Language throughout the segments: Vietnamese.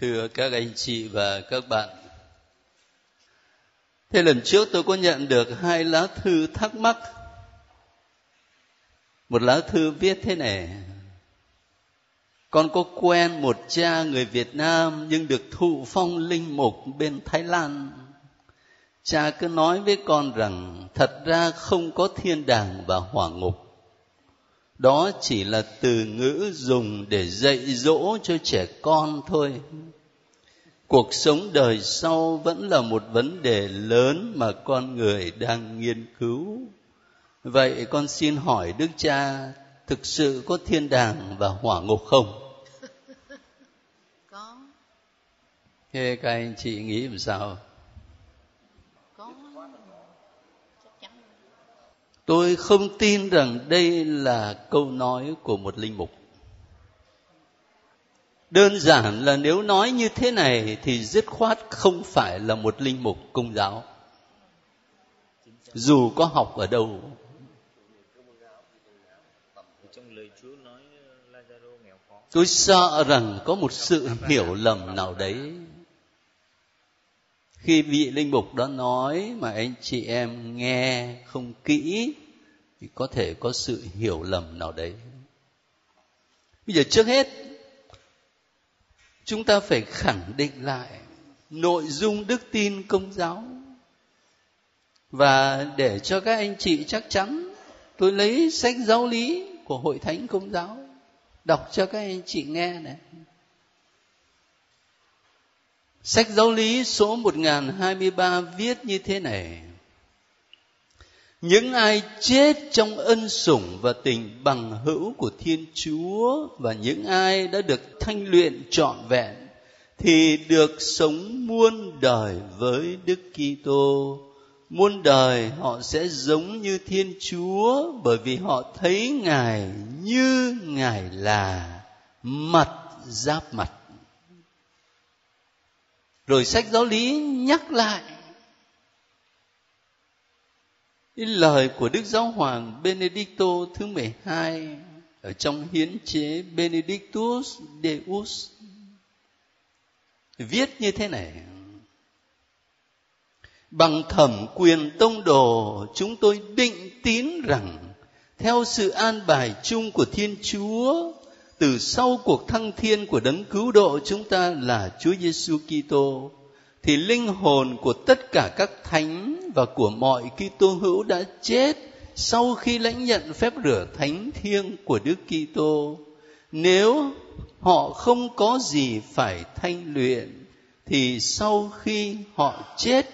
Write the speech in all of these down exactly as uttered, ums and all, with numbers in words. Thưa các anh chị và các bạn, thế lần trước tôi có nhận được hai lá thư thắc mắc. Một lá thư viết thế này: con có quen một cha người Việt Nam nhưng được thụ phong linh mục bên Thái Lan. Cha cứ nói với con rằng thật ra không có thiên đàng và hỏa ngục. Đó chỉ là từ ngữ dùng để dạy dỗ cho trẻ con thôi. Cuộc sống đời sau vẫn là một vấn đề lớn mà con người đang nghiên cứu. Vậy con xin hỏi Đức Cha, thực sự có thiên đàng và hỏa ngục không? Có. Thế các anh chị nghĩ làm sao? Có. Tôi không tin rằng đây là câu nói của một linh mục. Đơn giản là nếu nói như thế này thì dứt khoát không phải là một linh mục Công giáo, dù có học ở đâu. Tôi sợ rằng có một sự hiểu lầm nào đấy khi vị linh mục đó nói mà anh chị em nghe không kỹ thì có thể có sự hiểu lầm nào đấy. Bây giờ trước hết chúng ta phải khẳng định lại nội dung đức tin Công giáo. Và để cho các anh chị chắc chắn, tôi lấy sách giáo lý của Hội Thánh Công giáo đọc cho các anh chị nghe này. Sách giáo lý số một nghìn không trăm hai mươi ba viết như thế này: những ai chết trong ân sủng và tình bằng hữu của Thiên Chúa và những ai đã được thanh luyện trọn vẹn thì được sống muôn đời với Đức Kitô. Muôn đời họ sẽ giống như Thiên Chúa, bởi vì họ thấy Ngài như Ngài là, mặt giáp mặt. Rồi sách giáo lý nhắc lại lời của Đức Giáo Hoàng Benedictus thứ mười hai ở trong hiến chế Benedictus Deus viết như thế này: bằng thẩm quyền tông đồ, chúng tôi định tín rằng theo sự an bài chung của Thiên Chúa, từ sau cuộc thăng thiên của Đấng Cứu Độ chúng ta là Chúa Giêsu Kitô, thì linh hồn của tất cả các thánh và của mọi Kitô hữu đã chết sau khi lãnh nhận phép rửa thánh thiêng của Đức Kitô, nếu họ không có gì phải thanh luyện, thì sau khi họ chết,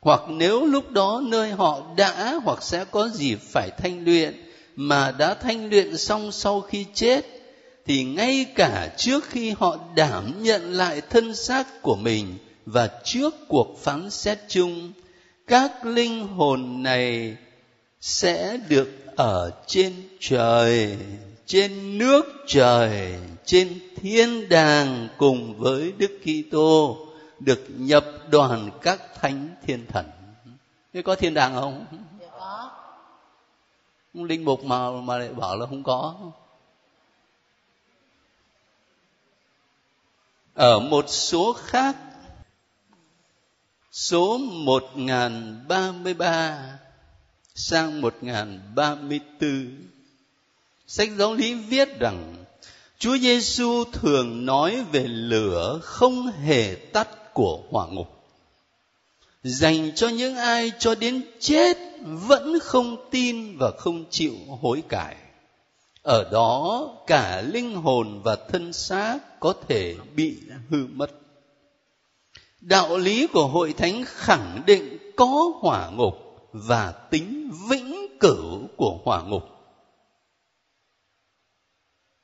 hoặc nếu lúc đó nơi họ đã hoặc sẽ có gì phải thanh luyện mà đã thanh luyện xong sau khi chết, thì ngay cả trước khi họ đảm nhận lại thân xác của mình và trước cuộc phán xét chung, các linh hồn này sẽ được ở trên trời, trên nước trời, trên thiên đàng cùng với Đức Kitô, được nhập đoàn các thánh thiên thần. Thế có thiên đàng không? Dạ có. Linh mục mà mà lại bảo là không có. Ở một số khác, số một nghìn không trăm ba mươi ba sang một nghìn không trăm ba mươi tư, sách giáo lý viết rằng Chúa Giêsu thường nói về lửa không hề tắt của hỏa ngục, dành cho những ai cho đến chết vẫn không tin và không chịu hối cải. Ở đó cả linh hồn và thân xác có thể bị hư mất. Đạo lý của Hội Thánh khẳng định có hỏa ngục và tính vĩnh cửu của hỏa ngục.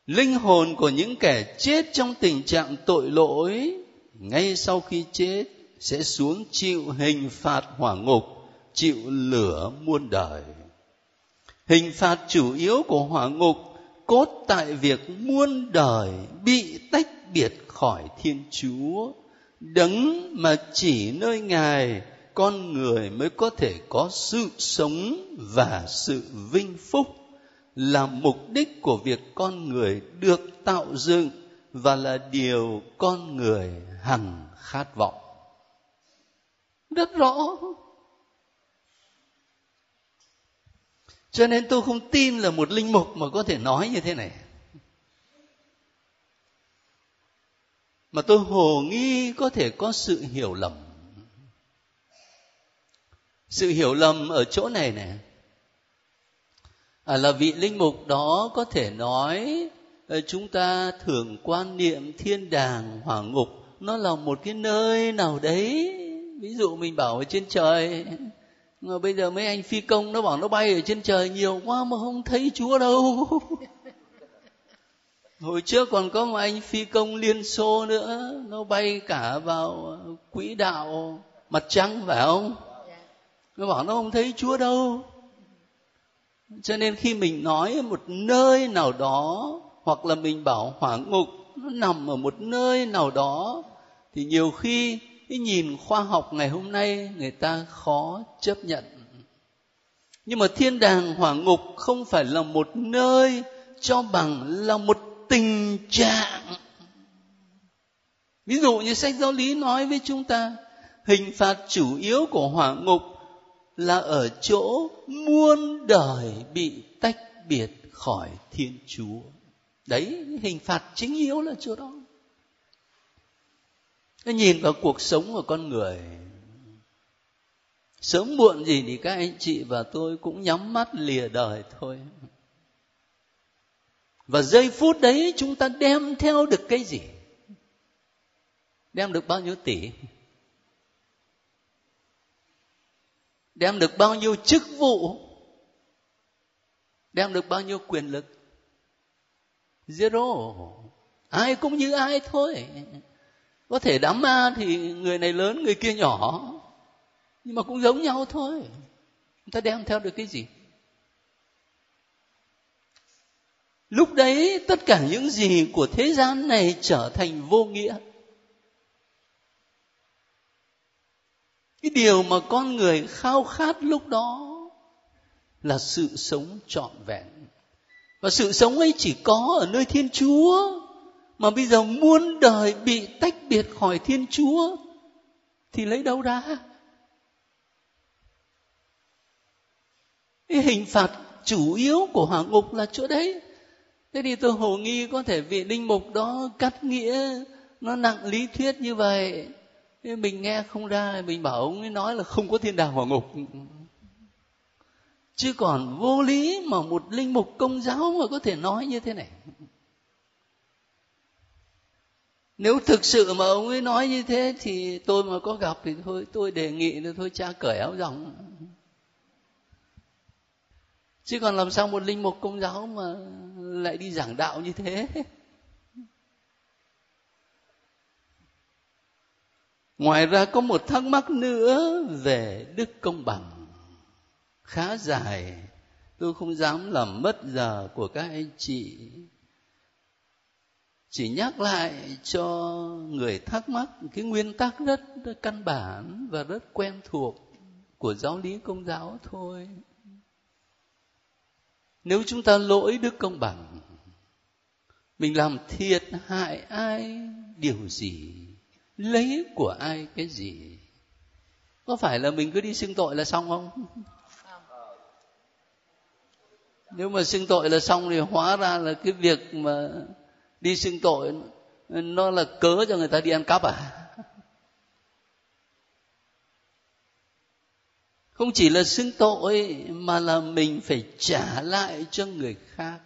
Linh hồn của những kẻ chết trong tình trạng tội lỗi ngay sau khi chết sẽ xuống chịu hình phạt hỏa ngục, chịu lửa muôn đời. Hình phạt chủ yếu của hỏa ngục cốt tại việc muôn đời bị tách biệt khỏi Thiên Chúa, Đấng mà chỉ nơi Ngài con người mới có thể có sự sống và sự vinh phúc, là mục đích của việc con người được tạo dựng và là điều con người hằng khát vọng. Rất rõ. Cho nên tôi không tin là một linh mục mà có thể nói như thế này. Mà tôi hồ nghi có thể có sự hiểu lầm. Sự hiểu lầm ở chỗ này này. À, là vị linh mục đó có thể nói chúng ta thường quan niệm thiên đàng, hỏa ngục nó là một cái nơi nào đấy. Ví dụ mình bảo ở trên trời. Mà bây giờ mấy anh phi công nó bảo nó bay ở trên trời nhiều quá mà không thấy Chúa đâu. Hồi trước còn có một anh phi công Liên Xô nữa, nó bay cả vào quỹ đạo mặt trăng phải không? Nó bảo nó không thấy Chúa đâu. Cho nên khi mình nói một nơi nào đó, hoặc là mình bảo hỏa ngục nó nằm ở một nơi nào đó, thì nhiều khi cái nhìn khoa học ngày hôm nay người ta khó chấp nhận. Nhưng mà thiên đàng hỏa ngục không phải là một nơi cho bằng là một tình trạng. Ví dụ như sách giáo lý nói với chúng ta, hình phạt chủ yếu của hỏa ngục là ở chỗ muôn đời bị tách biệt khỏi Thiên Chúa. Đấy, hình phạt chính yếu là chỗ đó. Nó nhìn vào cuộc sống của con người. Sớm muộn gì thì các anh chị và tôi cũng nhắm mắt lìa đời thôi. Và giây phút đấy chúng ta đem theo được cái gì? Đem được bao nhiêu tỷ? Đem được bao nhiêu chức vụ? Đem được bao nhiêu quyền lực? Zero. Ai cũng như ai thôi. Có thể đám ma thì người này lớn, người kia nhỏ. Nhưng mà cũng giống nhau thôi. Chúng ta đem theo được cái gì? Lúc đấy tất cả những gì của thế gian này trở thành vô nghĩa. Cái điều mà con người khao khát lúc đó là sự sống trọn vẹn. Và sự sống ấy chỉ có ở nơi Thiên Chúa. Mà bây giờ muôn đời bị tách biệt khỏi Thiên Chúa thì lấy đâu ra? Cái hình phạt chủ yếu của hỏa ngục là chỗ đấy. Thế thì tôi hồ nghi có thể vị linh mục đó cắt nghĩa nó nặng lý thuyết như vậy. Mình nghe không ra, mình bảo ông ấy nói là không có thiên đàng hỏa ngục. Chứ còn vô lý mà một linh mục công giáo mà có thể nói như thế này. Nếu thực sự mà ông ấy nói như thế thì tôi mà có gặp thì thôi, tôi đề nghị là thôi cha cởi áo rộng. Chứ còn làm sao một linh mục công giáo mà lại đi giảng đạo như thế. Ngoài ra có một thắc mắc nữa về đức công bằng. Khá dài, tôi không dám làm mất giờ của các anh chị. Chỉ nhắc lại cho người thắc mắc cái nguyên tắc rất căn bản và rất quen thuộc của giáo lý công giáo thôi. Nếu chúng ta lỗi đức công bằng, mình làm thiệt hại ai điều gì, lấy của ai cái gì, có phải là mình cứ đi xưng tội là xong không? Nếu mà xưng tội là xong thì hóa ra là cái việc mà đi xưng tội nó là cớ cho người ta đi ăn cắp à? Không chỉ là xưng tội mà là mình phải trả lại cho người khác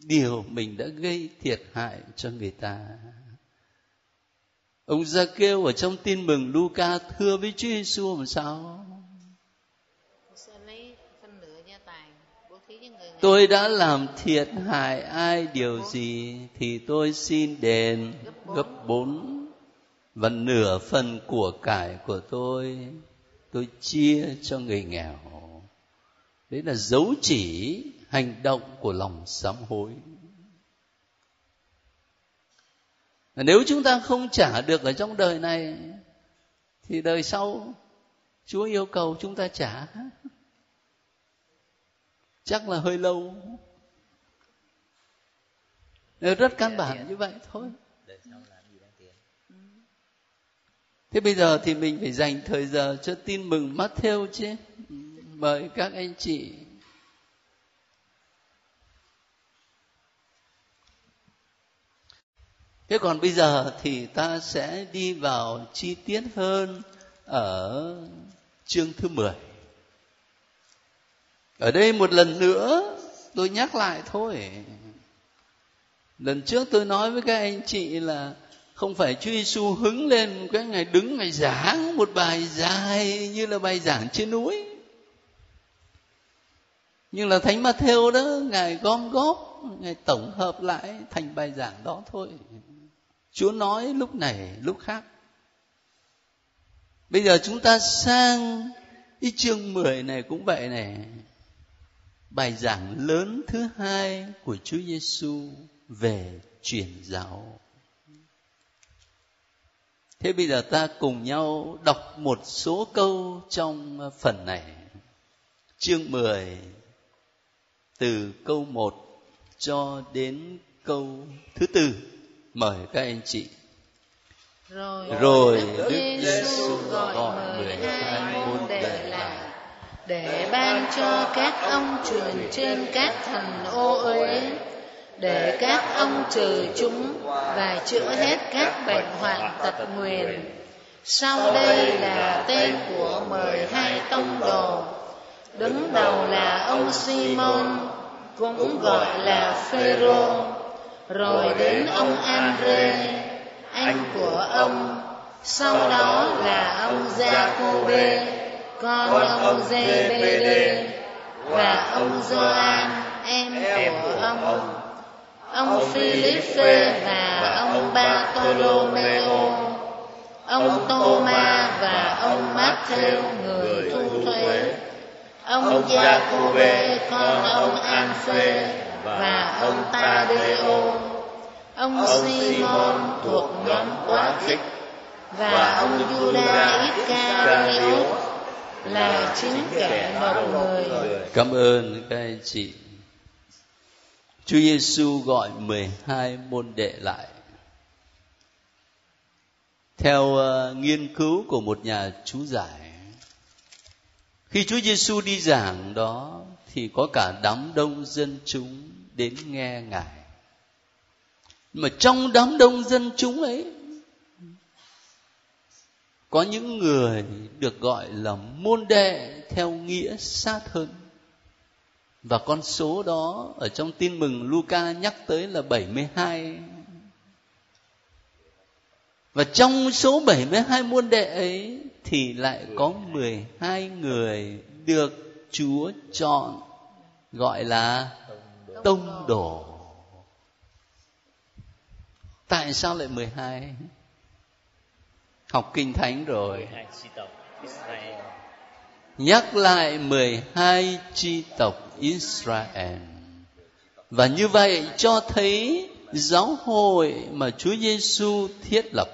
điều mình đã gây thiệt hại cho người ta. Ông Gia Kêu ở trong tin mừng Luca thưa với Chúa Giêsu làm sao? Tôi đã làm thiệt hại ai điều gì thì tôi xin đền gấp bốn và nửa phần của cải của tôi tôi chia cho người nghèo. Đấy là dấu chỉ hành động của lòng sám hối. Nếu chúng ta không trả được ở trong đời này thì đời sau Chúa yêu cầu chúng ta trả. Chắc là hơi lâu. Nó rất căn bản như vậy thôi. Thế bây giờ thì mình phải dành thời giờ cho tin mừng Mátthêu chứ. Mời các anh chị. Thế còn bây giờ thì ta sẽ đi vào chi tiết hơn ở chương thứ mười. Ở đây một lần nữa tôi nhắc lại thôi. Lần trước tôi nói với các anh chị là không phải Chúa Giêsu hứng lên cái ngày đứng ngày giảng một bài dài như là bài giảng trên núi. Nhưng là Thánh Mátthêu đó, Ngài gom góp, Ngài tổng hợp lại thành bài giảng đó thôi. Chúa nói lúc này, lúc khác. Bây giờ chúng ta sang cái chương mười này cũng vậy này. Bài giảng lớn thứ hai của Chúa Giêsu về truyền giáo. Thế bây giờ ta cùng nhau đọc một số câu trong phần này. Chương mười từ câu một cho đến câu thứ tư. Mời các anh chị. Rồi, Rồi Đức Giêsu gọi mười hai môn đệ lại để ban cho các ông truyền trên các thần ô uế, để các ông trừ chúng và chữa hết các bệnh hoạn tật nguyền. Sau đây là tên của mười hai tông đồ. Đứng đầu là ông Simon, cũng gọi là Phê-rô, rồi đến ông Anrê, anh của ông, sau đó là ông Giacôbê, con ông Zebel, và ông Gioan, em của ông, ông Philip và ông Bartolomeo, ông Thomas và ông Mátthêu người thu thuế, ông Jacob con ông Anrê và ông Thaddeo, ông Simon thuộc nhóm quá khích và ông Judas Iscariot là chính kẻ một người. Cảm ơn các anh chị. Chúa Giêsu gọi mười hai môn đệ lại. Theo uh, nghiên cứu của một nhà chú giải, khi Chúa Giêsu đi giảng đó thì có cả đám đông dân chúng đến nghe Ngài. Nhưng mà trong đám đông dân chúng ấy có những người được gọi là môn đệ theo nghĩa sát hơn. Và con số đó ở trong tin mừng Luca nhắc tới là bảy mươi hai. Và trong số bảy mươi hai môn đệ ấy thì lại có mười hai người được Chúa chọn gọi là tông đồ. Tại sao lại mười hai? Học Kinh Thánh rồi. Nhắc lại mười hai chi tộc Israel. Và như vậy cho thấy giáo hội mà Chúa Giêsu thiết lập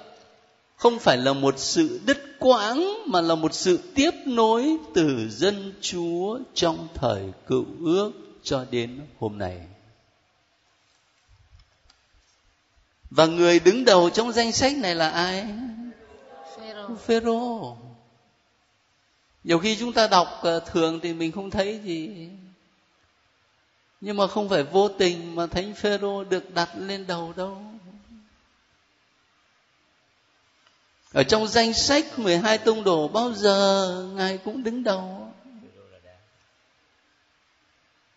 không phải là một sự đứt quãng mà là một sự tiếp nối từ dân Chúa trong thời Cựu Ước cho đến hôm nay. Và người đứng đầu trong danh sách này là ai? Phê-rô. Nhiều khi chúng ta đọc thường thì mình không thấy gì. Nhưng mà không phải vô tình mà Thánh Phê-rô được đặt lên đầu đâu. Ở trong danh sách mười hai tông đồ bao giờ Ngài cũng đứng đầu.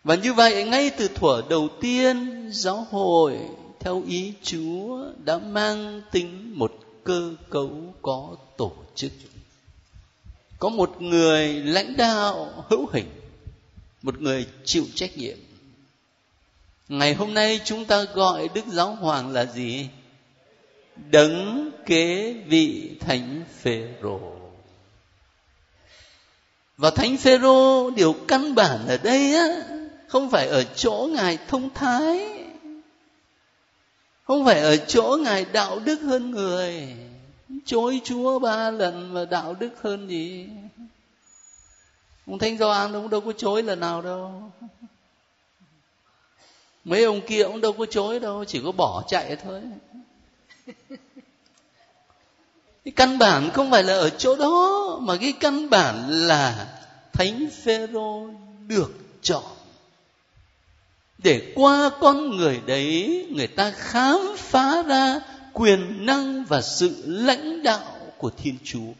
Và như vậy ngay từ thuở đầu tiên, giáo hội theo ý Chúa đã mang tính một cơ cấu có tổ chức. Có một người lãnh đạo hữu hình, một người chịu trách nhiệm. Ngày hôm nay chúng ta gọi Đức Giáo Hoàng là gì? Đấng kế vị Thánh Phê-rô. Và Thánh Phê-rô, điều căn bản ở đây á, không phải ở chỗ Ngài thông thái, không phải ở chỗ Ngài đạo đức hơn người. Chối Chúa ba lần mà đạo đức hơn gì? Ông Thánh Gioan ông đâu có chối lần nào đâu. Mấy ông kia cũng đâu có chối đâu, chỉ có bỏ chạy thôi. Cái căn bản không phải là ở chỗ đó, mà cái căn bản là Thánh Phê-rô được chọn để qua con người đấy người ta khám phá ra quyền năng và sự lãnh đạo của Thiên Chúa,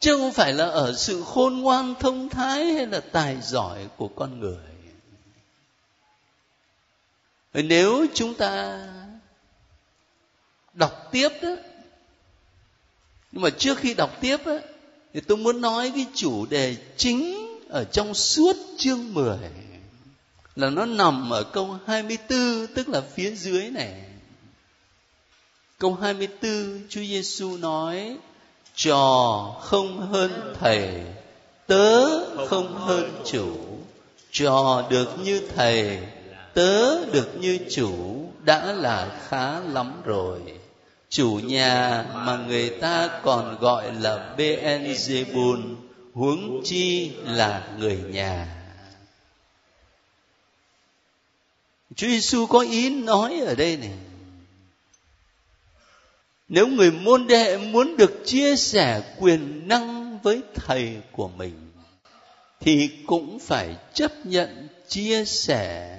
chứ không phải là ở sự khôn ngoan thông thái hay là tài giỏi của con người. Nếu chúng ta đọc tiếp đó, nhưng mà trước khi đọc tiếp đó, thì tôi muốn nói cái chủ đề chính ở trong suốt chương mười là nó nằm ở câu hai mươi tư, tức là phía dưới này. Câu hai mươi tư, Chúa Giêsu nói: trò không hơn thầy, tớ không hơn chủ. Trò được như thầy, tớ được như chủ đã là khá lắm rồi. Chủ nhà mà người ta còn gọi là Beelzebul, huống chi là người nhà. Chúa Giêsu có ý nói ở đây này: nếu người môn đệ muốn được chia sẻ quyền năng với thầy của mình thì cũng phải chấp nhận chia sẻ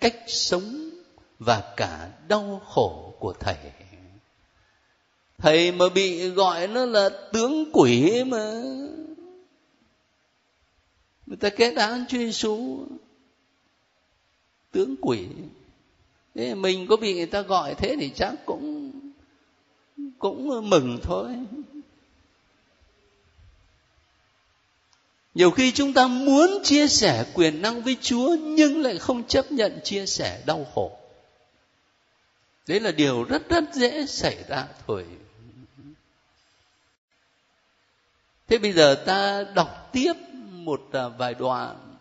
cách sống và cả đau khổ của thầy. Thầy mà bị gọi nó là tướng quỷ mà người ta kết án Chúa Giêsu tướng quỷ. Thế mình có bị người ta gọi thế thì chắc cũng cũng mừng thôi. Nhiều khi chúng ta muốn chia sẻ quyền năng với Chúa nhưng lại không chấp nhận chia sẻ đau khổ. Đấy là điều rất rất dễ xảy ra thôi. Thế bây giờ ta đọc tiếp một vài đoạn.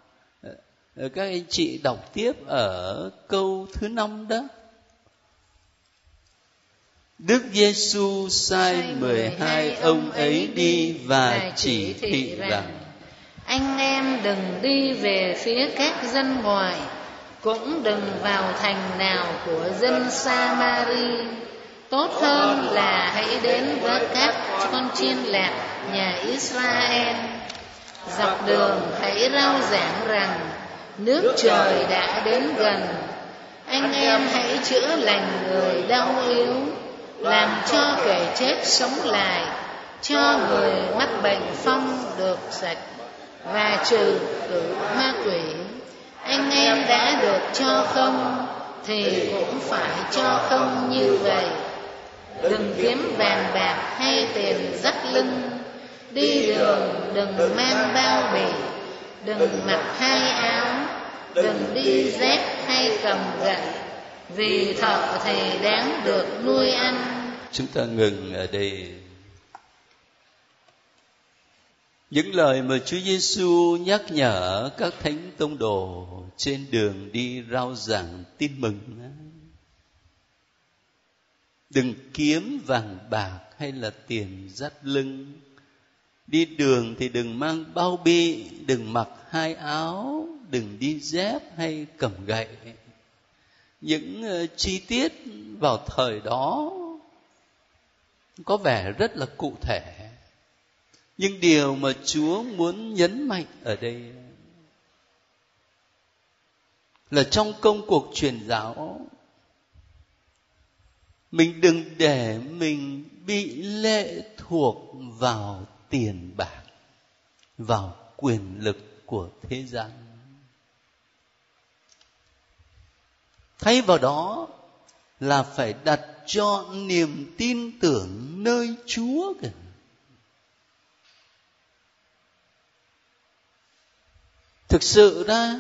Các anh chị đọc tiếp ở câu thứ năm đó. Đức Giêsu sai mười hai ông ấy đi và chỉ thị rằng: anh em đừng đi về phía các dân ngoài, cũng đừng vào thành nào của dân Samari. Tốt hơn là hãy đến với các con chiên lạc nhà Israel. Dọc đường hãy rao giảng rằng nước trời đã đến gần. Anh em hãy chữa lành người đau yếu, làm cho kẻ chết sống lại, cho người mắc bệnh phong được sạch, và trừ khử ma quỷ. Anh em đã được cho không thì cũng phải cho không như vậy. Đừng kiếm vàng bạc hay tiền dắt lưng. Đi đường đừng mang bao bì, đừng mặc hai áo, đừng đi dép hay cầm gậy, vì thợ thì đáng được nuôi ăn. Chúng ta ngừng ở đây. Những lời mà Chúa Giêsu nhắc nhở các thánh tông đồ trên đường đi rao giảng tin mừng: đừng kiếm vàng bạc hay là tiền dắt lưng, đi đường thì đừng mang bao bì, đừng mặc hai áo, đừng đi dép hay cầm gậy. Những chi tiết vào thời đó có vẻ rất là cụ thể, nhưng điều mà Chúa muốn nhấn mạnh ở đây là trong công cuộc truyền giáo, mình đừng để mình bị lệ thuộc vào tiền bạc, vào quyền lực của thế gian. Thay vào đó là phải đặt trọn niềm tin tưởng nơi Chúa kìa. Thực sự ra,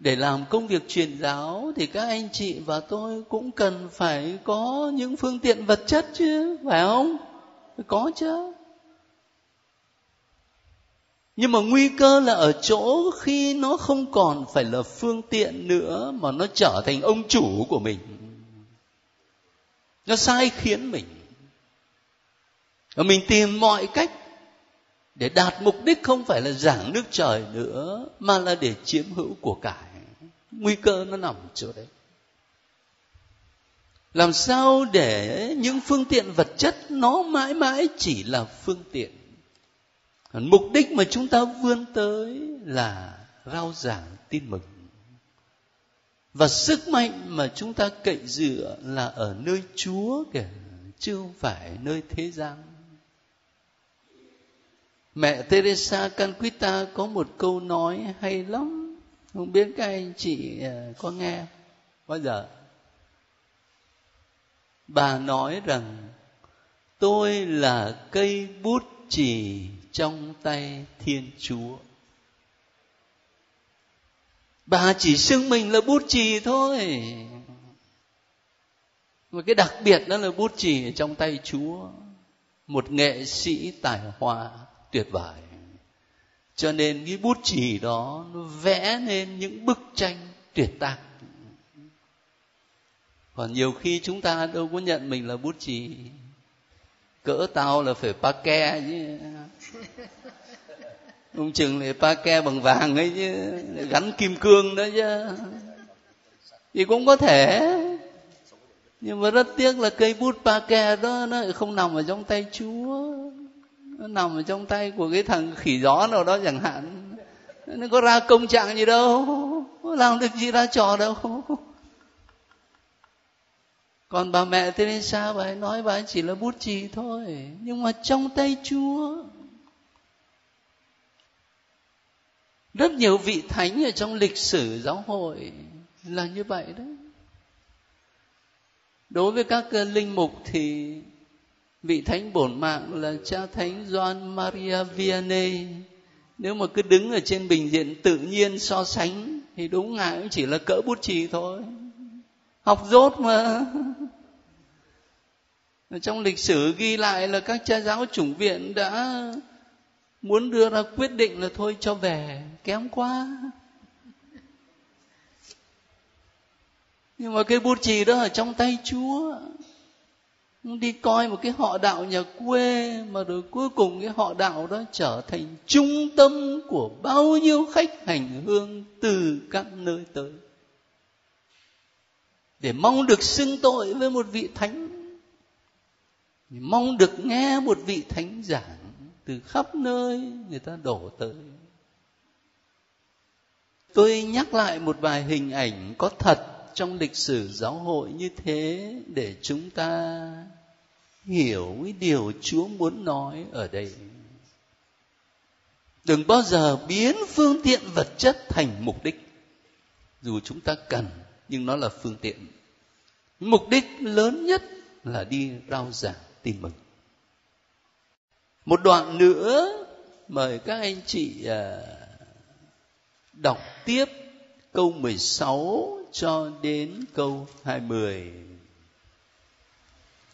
để làm công việc truyền giáo thì các anh chị và tôi cũng cần phải có những phương tiện vật chất chứ, phải không? Có chứ. Nhưng mà nguy cơ là ở chỗ khi nó không còn phải là phương tiện nữa mà nó trở thành ông chủ của mình. Nó sai khiến mình. Và mình tìm mọi cách để đạt mục đích không phải là giảng nước trời nữa, mà là để chiếm hữu của cải. Nguy cơ nó nằm chỗ đấy. Làm sao để những phương tiện vật chất nó mãi mãi chỉ là phương tiện. Mục đích mà chúng ta vươn tới là rao giảng tin mừng. Và sức mạnh mà chúng ta cậy dựa là ở nơi Chúa kìa, chứ không phải nơi thế gian. Mẹ Teresa Canquita có một câu nói hay lắm. Không biết các anh chị có nghe bao giờ? Bà nói rằng tôi là cây bút chì trong tay Thiên Chúa. Bà chỉ xưng mình là bút chì thôi. Mà cái đặc biệt đó là bút chì trong tay Chúa. Một nghệ sĩ tài hoa tuyệt vời. Cho nên cái bút chì đó nó vẽ nên những bức tranh tuyệt tác. Còn nhiều khi chúng ta đâu có nhận mình là bút chì. Cỡ tao là phải pake chứ. Ông chừng lại pake bằng vàng ấy chứ. Gắn kim cương đó chứ. Thì cũng có thể. Nhưng mà rất tiếc là cây bút pake đó nó không nằm ở trong tay Chúa. Nó nằm ở trong tay của cái thằng khỉ gió nào đó chẳng hạn. Nó có ra công trạng gì đâu. Nó làm được gì ra trò đâu. Còn bà mẹ Teresa, bà ấy nói bà ấy chỉ là bút chì thôi. Nhưng mà trong tay Chúa. Rất nhiều vị thánh ở trong lịch sử giáo hội là như vậy đấy. Đối với các linh mục thì vị thánh bổn mạng là cha thánh Gioan Maria Vianney. Nếu mà cứ đứng ở trên bình diện tự nhiên so sánh thì đúng ngài cũng chỉ là cỡ bút chì thôi. Học dốt mà. Trong lịch sử ghi lại là các cha giáo chủng viện đã muốn đưa ra quyết định là thôi cho về, kém quá. Nhưng mà cái bút chì đó ở trong tay Chúa. Đi coi một cái họ đạo nhà quê mà rồi cuối cùng cái họ đạo đó trở thành trung tâm của bao nhiêu khách hành hương từ các nơi tới. Để mong được xưng tội với một vị thánh. Mong được nghe một vị thánh giảng từ khắp nơi người ta đổ tới. Tôi nhắc lại một vài hình ảnh có thật trong lịch sử giáo hội như thế để chúng ta hiểu cái điều Chúa muốn nói ở đây. Đừng bao giờ biến phương tiện vật chất thành mục đích. Dù chúng ta cần, nhưng nó là phương tiện. Mục đích lớn nhất là đi rao giảng tin mừng. Một đoạn nữa, mời các anh chị đọc tiếp câu mười sáu cho đến câu hai mươi.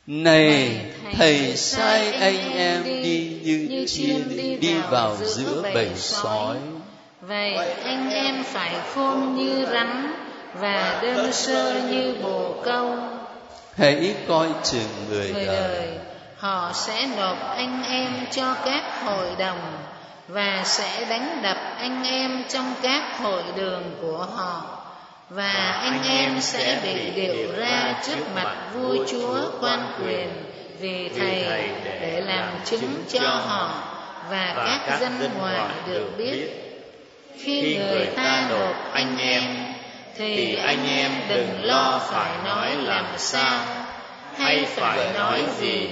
Này, Thầy sai anh em đi như chim đi vào giữa bầy sói. Vậy anh em phải khôn như rắn và đơn sơ như bồ câu. Hãy coi chừng người đời, họ sẽ nộp anh em cho các hội đồng và sẽ đánh đập anh em trong các hội đường của họ, và anh em sẽ bị điệu ra trước mặt vua chúa quan quyền vì Thầy, để làm chứng cho họ và các dân ngoại được biết. Khi người ta nộp anh em thì anh em đừng lo phải nói làm sao hay phải nói gì,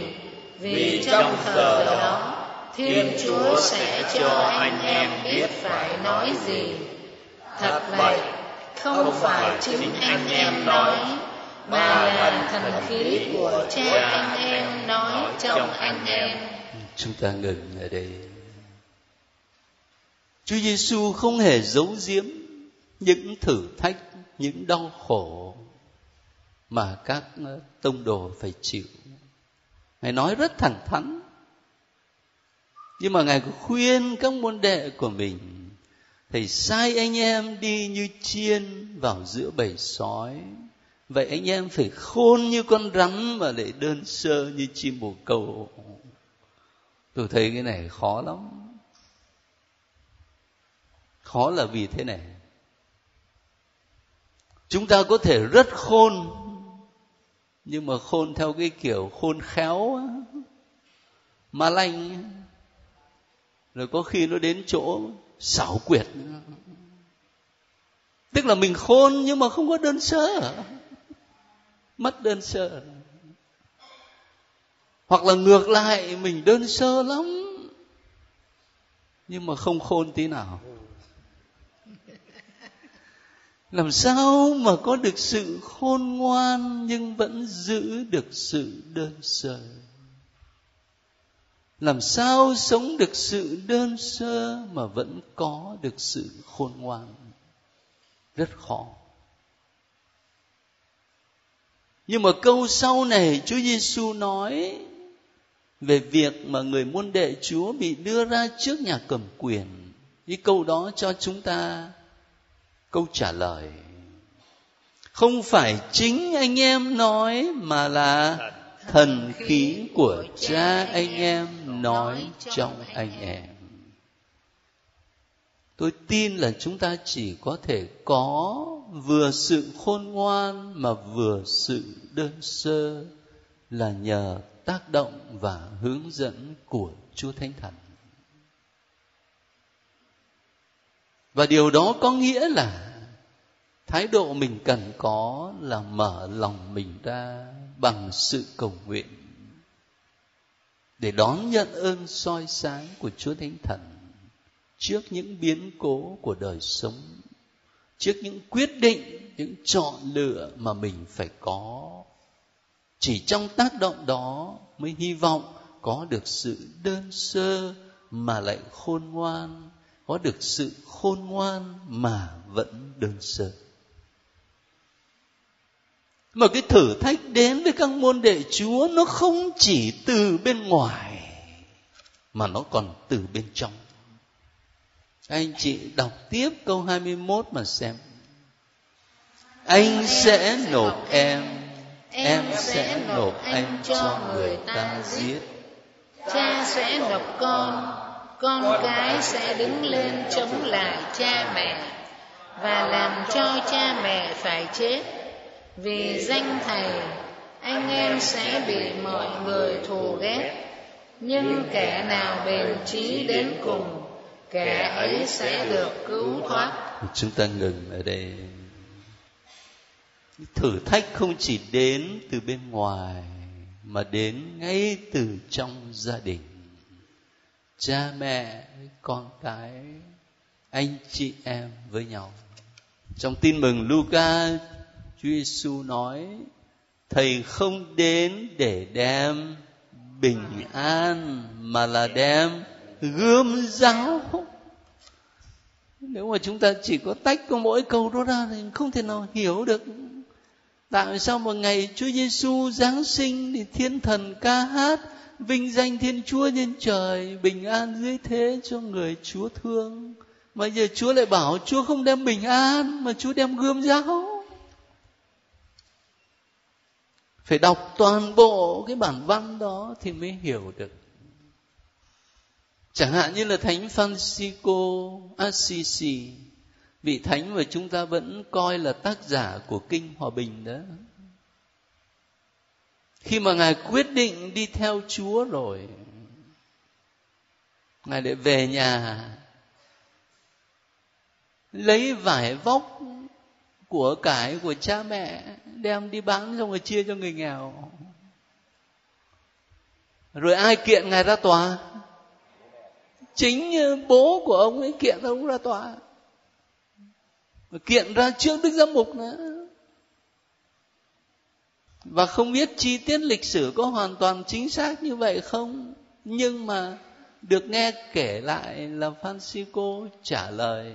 vì trong giờ đó Thiên Chúa sẽ cho anh em biết phải nói gì. Thật vậy, không phải chính anh em nói, mà là thần khí của cha anh em nói trong anh em. Chúng ta ngừng ở đây. Chúa Giêsu không hề giấu giếm những thử thách, những đau khổ mà các tông đồ phải chịu. Ngài nói rất thẳng thắn. Nhưng mà Ngài cũng khuyên các môn đệ của mình. Thầy sai anh em đi như chiên vào giữa bầy sói. Vậy anh em phải khôn như con rắn mà lại đơn sơ như chim bồ câu. Tôi thấy cái này khó lắm. khó là vì thế này. Chúng ta có thể rất khôn, nhưng mà khôn theo cái kiểu khôn khéo, ma lanh, rồi có khi nó đến chỗ xảo quyệt. Tức là mình khôn nhưng mà không có đơn sơ, mất đơn sơ. Hoặc là ngược lại, mình đơn sơ lắm nhưng mà không khôn tí nào. Làm sao mà có được sự khôn ngoan nhưng vẫn giữ được sự đơn sơ? Làm sao sống được sự đơn sơ mà vẫn có được sự khôn ngoan? Rất khó. Nhưng mà câu sau này Chúa Giêsu nói về việc mà người môn đệ Chúa bị đưa ra trước nhà cầm quyền, cái câu đó cho chúng ta câu trả lời. Không phải chính anh em nói mà là thần khí của Cha anh em nói trong anh em. Tôi tin là chúng ta chỉ có thể có vừa sự khôn ngoan mà vừa sự đơn sơ là nhờ tác động và hướng dẫn của Chúa Thánh Thần. Và điều đó có nghĩa là thái độ mình cần có là mở lòng mình ra bằng sự cầu nguyện để đón nhận ơn soi sáng của Chúa Thánh Thần trước những biến cố của đời sống, trước những quyết định, những chọn lựa mà mình phải có. Chỉ trong tác động đó mới hy vọng có được sự đơn sơ mà lại khôn ngoan, có được sự khôn ngoan mà vẫn đơn sơ. Mà cái thử thách đến với các môn đệ Chúa nó không chỉ từ bên ngoài mà nó còn từ bên trong. Anh chị đọc tiếp câu hai mươi mốt mà xem. Anh sẽ nộp em, em sẽ nộp anh cho người ta giết. Cha sẽ nộp con, con cái sẽ đứng lên chống lại cha mẹ và làm cho cha mẹ phải chết. Vì danh Thầy, anh em sẽ bị mọi người thù ghét, nhưng kẻ nào bền chí đến cùng, kẻ ấy sẽ được cứu thoát. Chúng ta ngừng ở đây. Thử thách không chỉ đến từ bên ngoài mà đến ngay từ trong gia đình. Cha mẹ, con cái, anh chị em với nhau. Trong Tin Mừng Luca, Chúa Giêsu nói Thầy không đến để đem bình an mà là đem gươm giáo. Nếu mà chúng ta chỉ có tách có mỗi câu đó ra thì không thể nào hiểu được. Tại sao mà ngày Chúa Giêsu Giáng sinh thì thiên thần ca hát vinh danh Thiên Chúa trên trời, bình an dưới thế cho người Chúa thương, mà giờ Chúa lại bảo Chúa không đem bình an mà Chúa đem gươm giáo? Phải đọc toàn bộ cái bản văn đó thì mới hiểu được. Chẳng hạn như là Thánh Francisco Assisi, vị thánh mà chúng ta vẫn coi là tác giả của Kinh Hòa Bình đó, khi mà Ngài quyết định đi theo Chúa rồi, Ngài lại về nhà lấy vải vóc của cải của cha mẹ đem đi bán xong rồi chia cho người nghèo. Rồi ai kiện Ngài ra tòa? Chính bố của ông ấy kiện ông ra tòa, kiện ra trước Đức Giám Mục nữa. Và không biết chi tiết lịch sử có hoàn toàn chính xác như vậy không, nhưng mà được nghe kể lại là Phan-xi-cô trả lời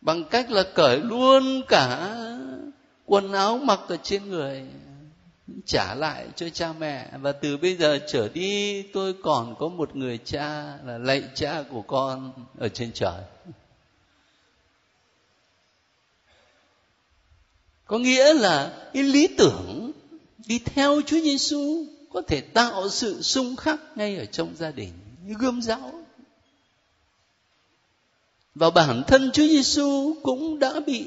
bằng cách là cởi luôn cả quần áo mặc ở trên người trả lại cho cha mẹ. Và từ bây giờ trở đi tôi còn có một người cha là lạy cha của con ở trên trời. Có nghĩa là cái lý tưởng đi theo Chúa Giêsu có thể tạo sự xung khắc ngay ở trong gia đình, như gươm giáo. Và bản thân Chúa Giêsu cũng đã bị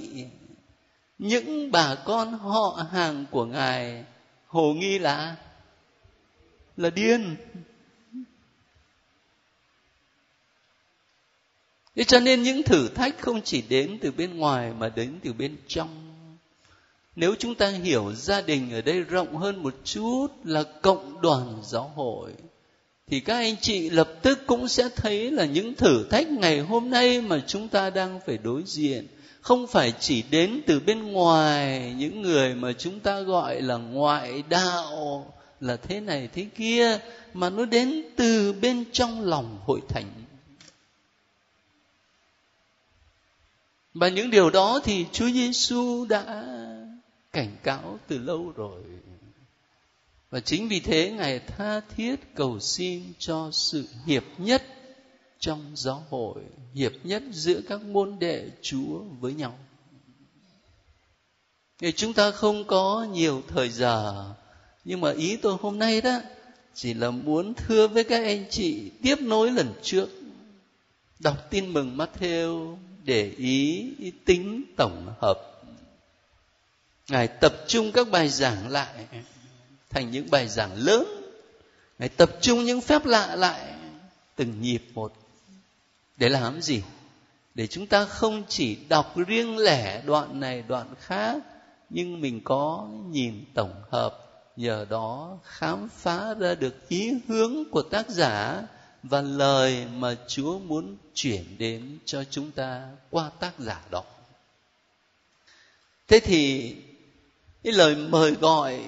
những bà con họ hàng của Ngài hồ nghi là là điên. Thế cho nên những thử thách không chỉ đến từ bên ngoài mà đến từ bên trong. Nếu chúng ta hiểu gia đình ở đây rộng hơn một chút là cộng đoàn giáo hội, thì các anh chị lập tức cũng sẽ thấy là những thử thách ngày hôm nay mà chúng ta đang phải đối diện không phải chỉ đến từ bên ngoài, những người mà chúng ta gọi là ngoại đạo, là thế này thế kia, mà nó đến từ bên trong lòng hội thánh. Và những điều đó thì Chúa Giêsu đã cảnh cáo từ lâu rồi. Và chính vì thế Ngài tha thiết cầu xin cho sự hiệp nhất trong giáo hội, hiệp nhất giữa các môn đệ Chúa với nhau. Thì chúng ta không có nhiều thời giờ, nhưng mà ý tôi hôm nay đó chỉ là muốn thưa với các anh chị, tiếp nối lần trước đọc tin mừng Mátthêu, để ý, ý tính tổng hợp. Ngài tập trung các bài giảng lại thành những bài giảng lớn. Ngài tập trung những phép lạ lại từng nhịp một. Để làm gì? Để chúng ta không chỉ đọc riêng lẻ đoạn này đoạn khác, nhưng mình có nhìn tổng hợp, nhờ đó khám phá ra được ý hướng của tác giả và lời mà Chúa muốn chuyển đến cho chúng ta qua tác giả đó. Thế thì cái lời mời gọi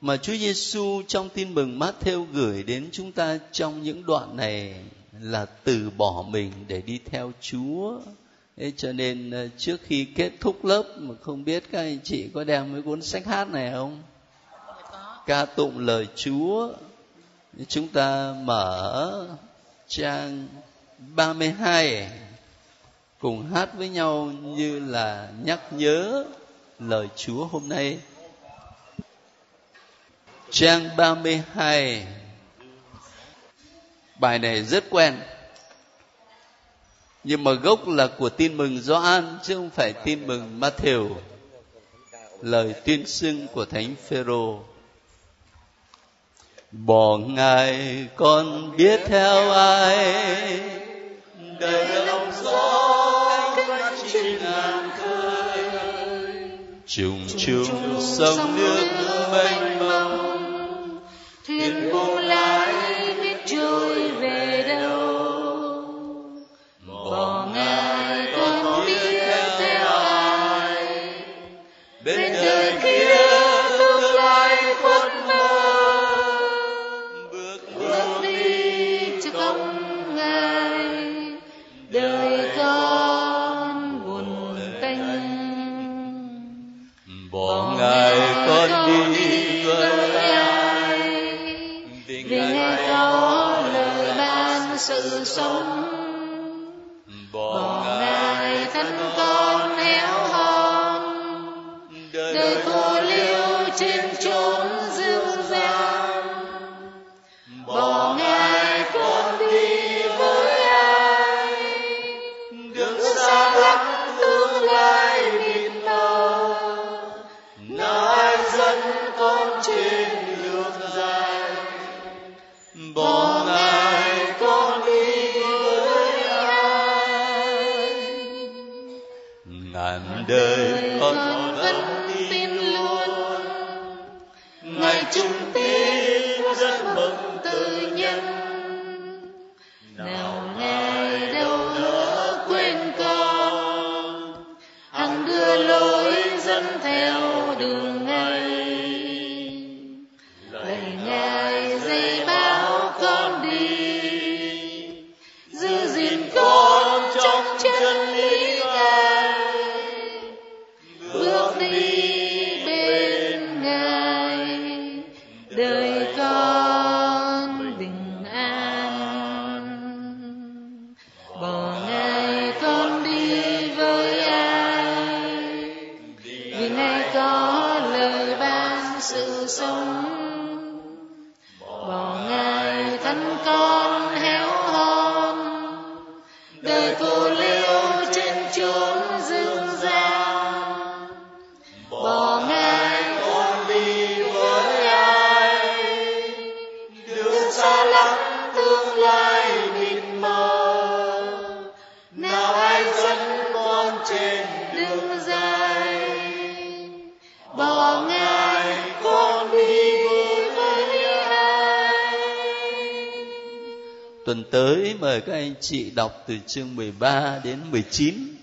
mà Chúa Giêsu trong tin mừng Mátthêu gửi đến chúng ta trong những đoạn này là từ bỏ mình để đi theo Chúa. Thế cho nên trước khi kết thúc lớp, mà không biết các anh chị có đem mấy cuốn sách hát này không? Ca tụng lời Chúa. Chúng ta mở trang ba mươi hai cùng hát với nhau như là nhắc nhớ lời Chúa hôm nay. Trang ba mươi hai. Bài này rất quen, nhưng mà gốc là của tin mừng Gioan chứ không phải tin mừng Mátthêu. Lời tuyên xưng của Thánh Phê-rô. Bỏ Ngài con biết theo ai? Đời lòng gió cách chim ngàn khơi. Trùng trùng sông nước mênh mông. Thuyền buông lái biết trôi về đâu. Bỏ Ngài con biết theo ai? Bên đời kia tương lai khuất mơ. Sự sống bỏ Ngài thân con héo hon, đời cô liêu trên chốn dương gian. Bỏ Ngài con đi với ai? Đường xa lắm tương lai mịt mờ, nào ai dẫn con trên đường dài. Bỏ Ngài đời con vẫn tin luôn, Ngài chung tin rất bậc tự nhân. Nào Ngài đâu lỡ quên con, hằng đưa lối dẫn theo đường ngay. Lời Ngài dạy bảo con đi, giữ gìn con trong chân lý. Con héo hon, đời cô liêu Tuần tới mời các anh chị đọc từ chương mười ba đến mười chín.